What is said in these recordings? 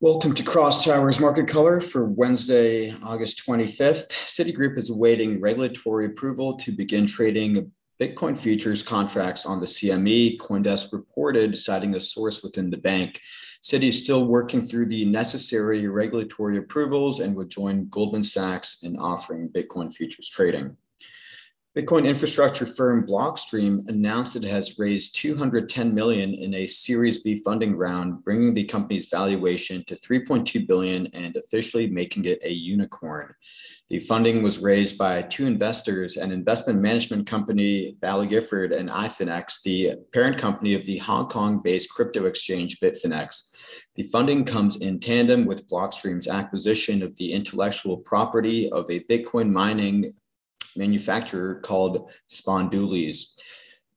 Welcome to CrossTower's Market Color for Wednesday, August 25th. Citigroup is awaiting regulatory approval to begin trading Bitcoin futures contracts on the CME, CoinDesk reported, citing a source within the bank. Citi is still working through the necessary regulatory approvals and would join Goldman Sachs in offering Bitcoin futures trading. Bitcoin infrastructure firm Blockstream announced it has raised $210 million in a Series B funding round, bringing the company's valuation to $3.2 billion and officially making it a unicorn. The funding was raised by two investors, an investment management company, Baillie Gifford, and iFinex, the parent company of the Hong Kong-based crypto exchange Bitfinex. The funding comes in tandem with Blockstream's acquisition of the intellectual property of a Bitcoin mining manufacturer called Spondoolies.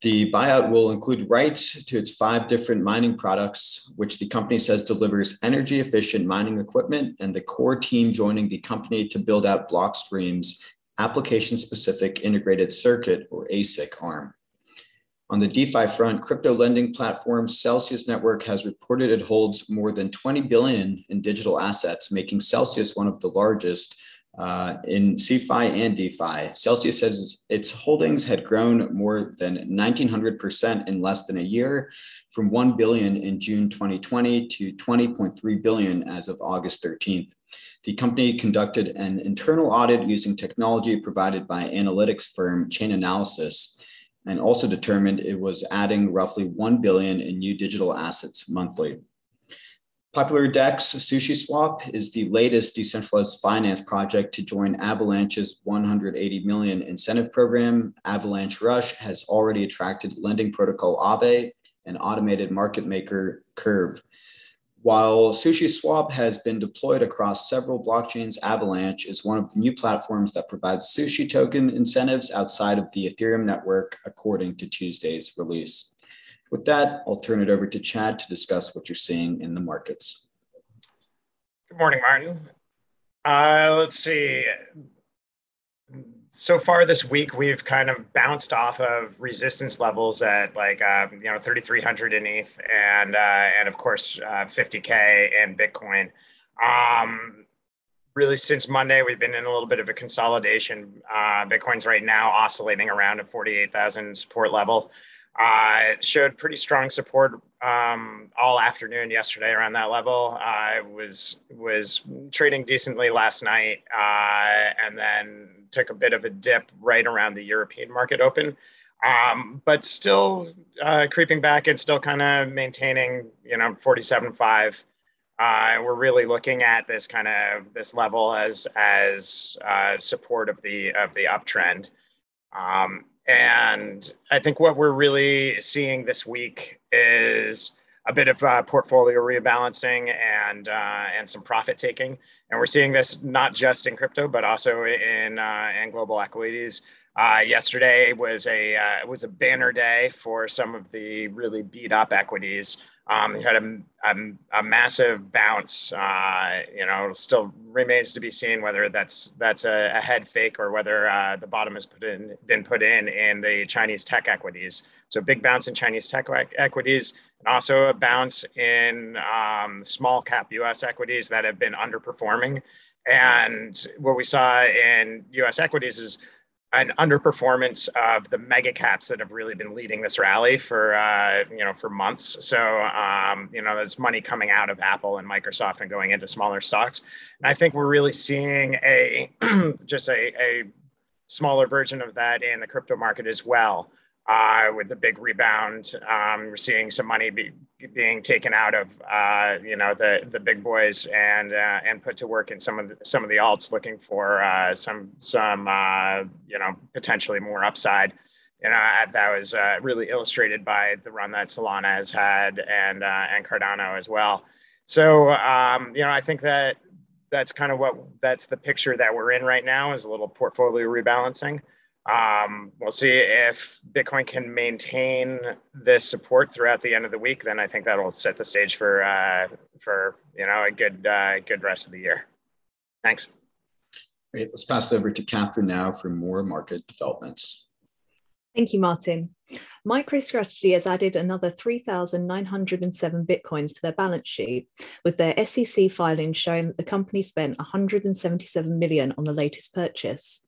The buyout will include rights to its 5 different mining products, which the company says delivers energy efficient mining equipment, and the core team joining the company to build out Blockstream's application-specific integrated circuit, or ASIC, arm. On the DeFi front, crypto lending platform Celsius Network has reported it holds more than $20 billion in digital assets, making Celsius one of the largest in CeFi and DeFi. Celsius says its holdings had grown more than 1,900% in less than a year, from $1 billion in June 2020 to $20.3 billion as of August 13th. The company conducted an internal audit using technology provided by analytics firm Chainalysis, and also determined it was adding roughly $1 billion in new digital assets monthly. Popular DEX SushiSwap is the latest decentralized finance project to join Avalanche's $180 million incentive program. Avalanche Rush has already attracted lending protocol Aave and automated market maker Curve. While SushiSwap has been deployed across several blockchains, Avalanche is one of the new platforms that provides sushi token incentives outside of the Ethereum network, according to Tuesday's release. With that, I'll turn it over to Chad to discuss what you're seeing in the markets. Good morning, Martin. Let's see. So far this week, we've kind of bounced off of resistance levels at like 3,300 in ETH and of course 50K in Bitcoin. Really, since Monday, we've been in a little bit of a consolidation. Bitcoin's right now oscillating around a 48,000 support level. It showed pretty strong support all afternoon yesterday around that level. I was trading decently last night and then took a bit of a dip right around the European market open, but still creeping back and still kind of maintaining, 47.5. We're really looking at this kind of this level as support of the uptrend. And I think what we're really seeing this week is a bit of portfolio rebalancing and some profit taking. And we're seeing this not just in crypto, but also in global equities. Yesterday was a banner day for some of the really beat up equities. They had a massive bounce. Still remains to be seen whether that's a head fake or whether the bottom has been put in the Chinese tech equities. So big bounce in Chinese tech equities, and also a bounce in small cap U.S. equities that have been underperforming. And what we saw in U.S. equities is an underperformance of the mega caps that have really been leading this rally for months. So, there's money coming out of Apple and Microsoft and going into smaller stocks. And I think we're really seeing a smaller version of that in the crypto market as well. With the big rebound, we're seeing some money being taken out of the big boys and put to work in some of the alts, looking for some potentially more upside. That was really illustrated by the run that Solana has had and Cardano as well. So I think that's kind of that's the picture that we're in right now, is a little portfolio rebalancing. We'll see if Bitcoin can maintain this support throughout the end of the week. Then I think that'll set the stage for a good rest of the year. Thanks. Great. Let's pass it over to Catherine now for more market developments. Thank you, Martin. MicroStrategy has added another 3,907 Bitcoins to their balance sheet, with their SEC filing showing that the company spent $177 million on the latest purchase.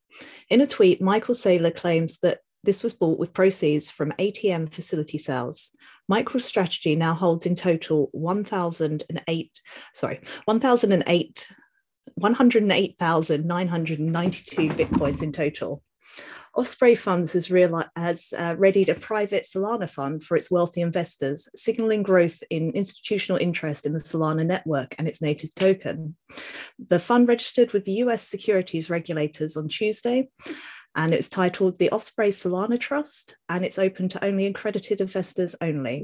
In a tweet, Michael Saylor claims that this was bought with proceeds from ATM facility sales. MicroStrategy now holds in total 108,992 Bitcoins in total. Osprey Funds has readied a private Solana fund for its wealthy investors, signalling growth in institutional interest in the Solana network and its native token. The fund registered with the US securities regulators on Tuesday, and it's titled the Osprey Solana Trust, and it's open to only accredited investors only.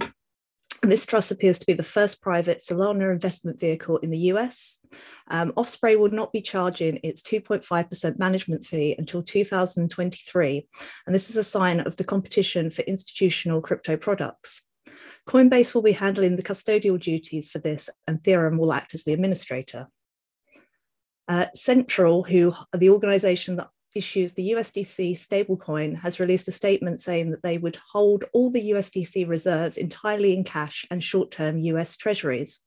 And this trust appears to be the first private Solana investment vehicle in the US. Osprey will not be charging its 2.5% management fee until 2023. And this is a sign of the competition for institutional crypto products. Coinbase will be handling the custodial duties for this, and Theorem will act as the administrator. Central, who are the organization that issues the USDC stablecoin, has released a statement saying that they would hold all the USDC reserves entirely in cash and short-term US treasuries.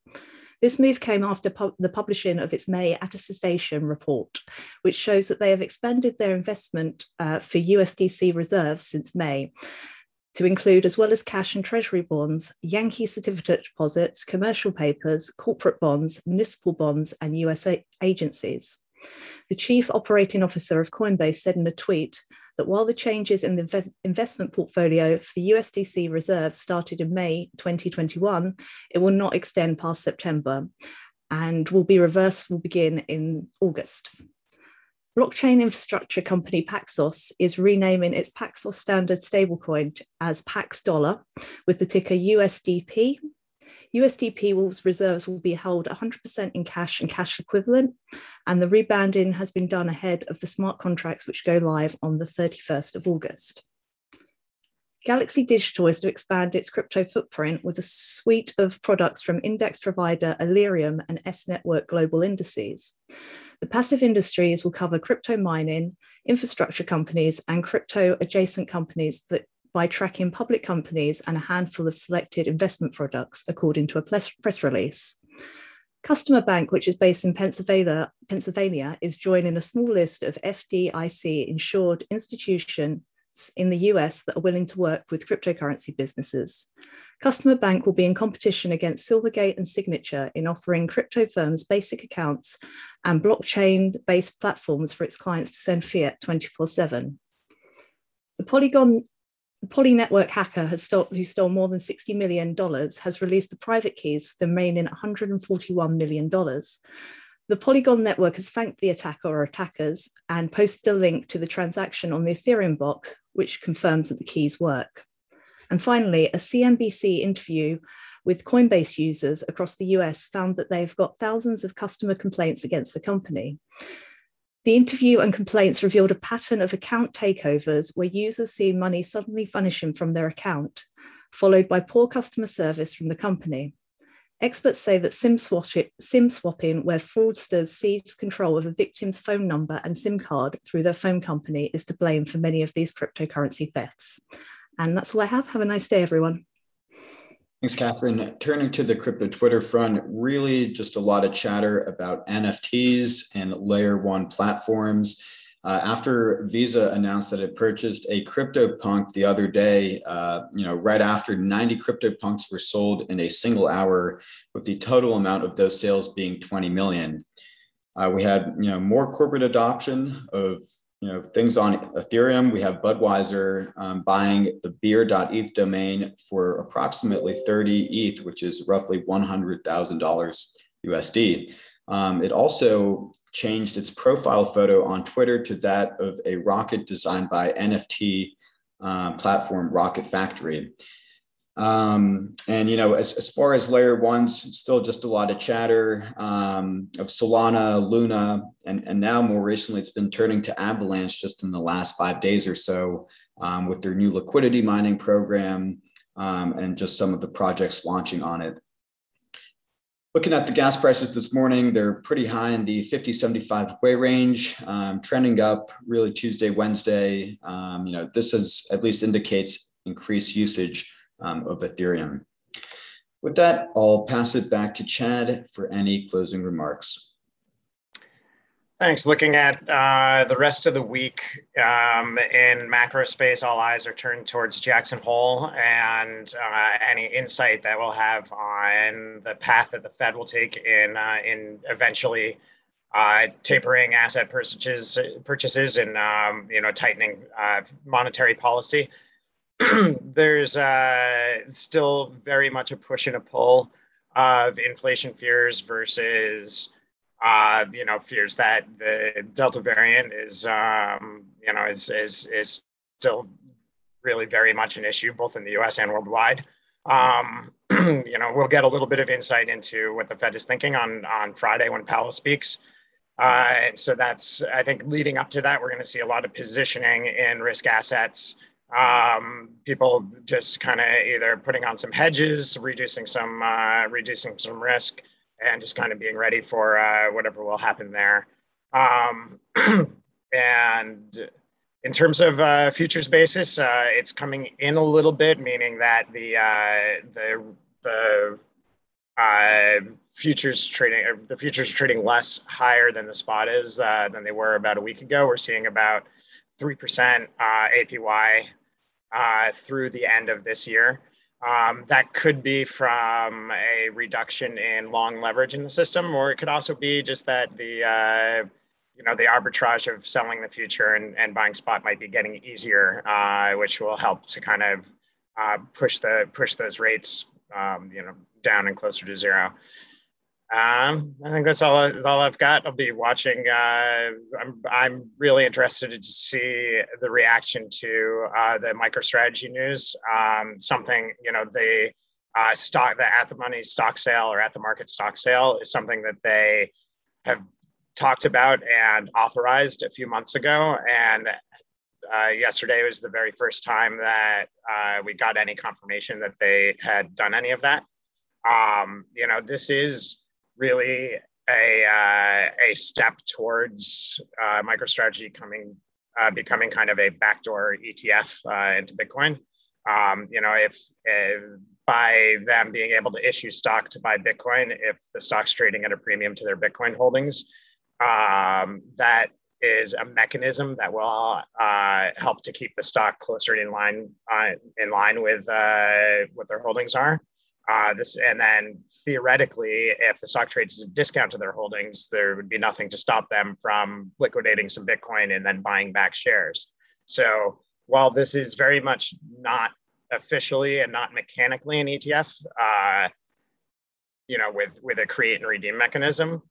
This move came after the publishing of its May attestation report, which shows that they have expanded their investment for USDC reserves since May to include, as well as cash and treasury bonds, Yankee certificate deposits, commercial papers, corporate bonds, municipal bonds, and US agencies. The chief operating officer of Coinbase said in a tweet that while the changes in the investment portfolio for the USDC reserve started in May 2021, it will not extend past September and will begin in August. Blockchain infrastructure company Paxos is renaming its Paxos standard stablecoin as Pax Dollar with the ticker USDP. USDP reserves will be held 100% in cash and cash equivalent, and the rebranding has been done ahead of the smart contracts which go live on the 31st of August. Galaxy Digital is to expand its crypto footprint with a suite of products from index provider Ethereum and S-Network Global Indices. The passive industries will cover crypto mining, infrastructure companies, and crypto-adjacent companies that by tracking public companies and a handful of selected investment products, according to a press release. Customer Bank, which is based in Pennsylvania, is joining a small list of FDIC-insured institutions in the US that are willing to work with cryptocurrency businesses. Customer Bank will be in competition against Silvergate and Signature in offering crypto firms basic accounts and blockchain-based platforms for its clients to send fiat 24/7. The Poly Network hacker who stole more than $60 million has released the private keys for the remaining $141 million. The Polygon network has thanked the attacker or attackers and posted a link to the transaction on the Ethereum box, which confirms that the keys work. And finally, a CNBC interview with Coinbase users across the US found that they've got thousands of customer complaints against the company. The interview and complaints revealed a pattern of account takeovers where users see money suddenly vanishing from their account, followed by poor customer service from the company. Experts say that SIM swapping, where fraudsters seize control of a victim's phone number and SIM card through their phone company, is to blame for many of these cryptocurrency thefts. And that's all I have. Have a nice day, everyone. Thanks, Catherine. Turning to the crypto Twitter front, really just a lot of chatter about NFTs and layer one platforms. After Visa announced that it purchased a CryptoPunk the other day, right after 90 CryptoPunks were sold in a single hour, with the total amount of those sales being 20 million. We had, more corporate adoption of things on Ethereum. We have Budweiser buying the beer.eth domain for approximately 30 ETH, which is roughly $100,000 USD. It also changed its profile photo on Twitter to that of a rocket designed by NFT platform Rocket Factory. As far as layer ones, still just a lot of chatter of Solana, Luna, and now more recently, it's been turning to Avalanche just in the last 5 days or so with their new liquidity mining program and just some of the projects launching on it. Looking at the gas prices this morning, they're pretty high in the 50-75 way range, trending up really Tuesday, Wednesday. You know, this is at least indicates increased usage of Ethereum. With that, I'll pass it back to Chad for any closing remarks. Thanks. Looking at the rest of the week in macro space, all eyes are turned towards Jackson Hole and any insight that we'll have on the path that the Fed will take in eventually tapering asset purchases and you know, tightening monetary policy. There's still very much a push and a pull of inflation fears versus you know, fears that the Delta variant is, you know, is still really very much an issue, both in the U.S. and worldwide. You know, we'll get a little bit of insight into what the Fed is thinking on Friday when Powell speaks. So that's, I think, leading up to that, we're going to see a lot of positioning in risk assets. People just kind of either putting on some hedges, reducing some risk, and just kind of being ready for whatever will happen there. And in terms of futures basis, it's coming in a little bit, meaning that the futures trading less higher than the spot is than they were about a week ago. We're seeing about 3% APY through the end of this year. That could be from a reduction in long leverage in the system, or it could also be just that the, you know, the arbitrage of selling the future and buying spot might be getting easier, which will help to kind of push those rates, you know, down and closer to zero. I think that's all I've got. I'll be watching. I'm really interested to see the reaction to the MicroStrategy news. Something, you know, the stock, the at the money stock sale or at the market stock sale is something that they have talked about and authorized a few months ago. And yesterday was the very first time that we got any confirmation that they had done any of that. You know, this is really a step towards MicroStrategy becoming kind of a backdoor ETF into Bitcoin. You know, if by them being able to issue stock to buy Bitcoin, if the stock's trading at a premium to their Bitcoin holdings, that is a mechanism that will help to keep the stock closer in line with what their holdings are. This, and then theoretically, if the stock trades at a discount to their holdings, there would be nothing to stop them from liquidating some Bitcoin and then buying back shares. So while this is very much not officially and not mechanically an ETF, you know, with a create and redeem mechanism,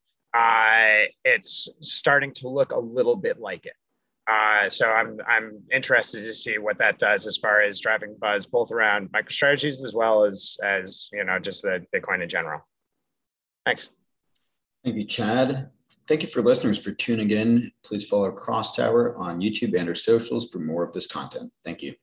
it's starting to look a little bit like it. So I'm interested to see what that does as far as driving buzz both around MicroStrategies as well as you know, just the Bitcoin in general. Thanks. Thank you, Chad. Thank you for listeners for tuning in. Please follow CrossTower on YouTube and our socials for more of this content. Thank you.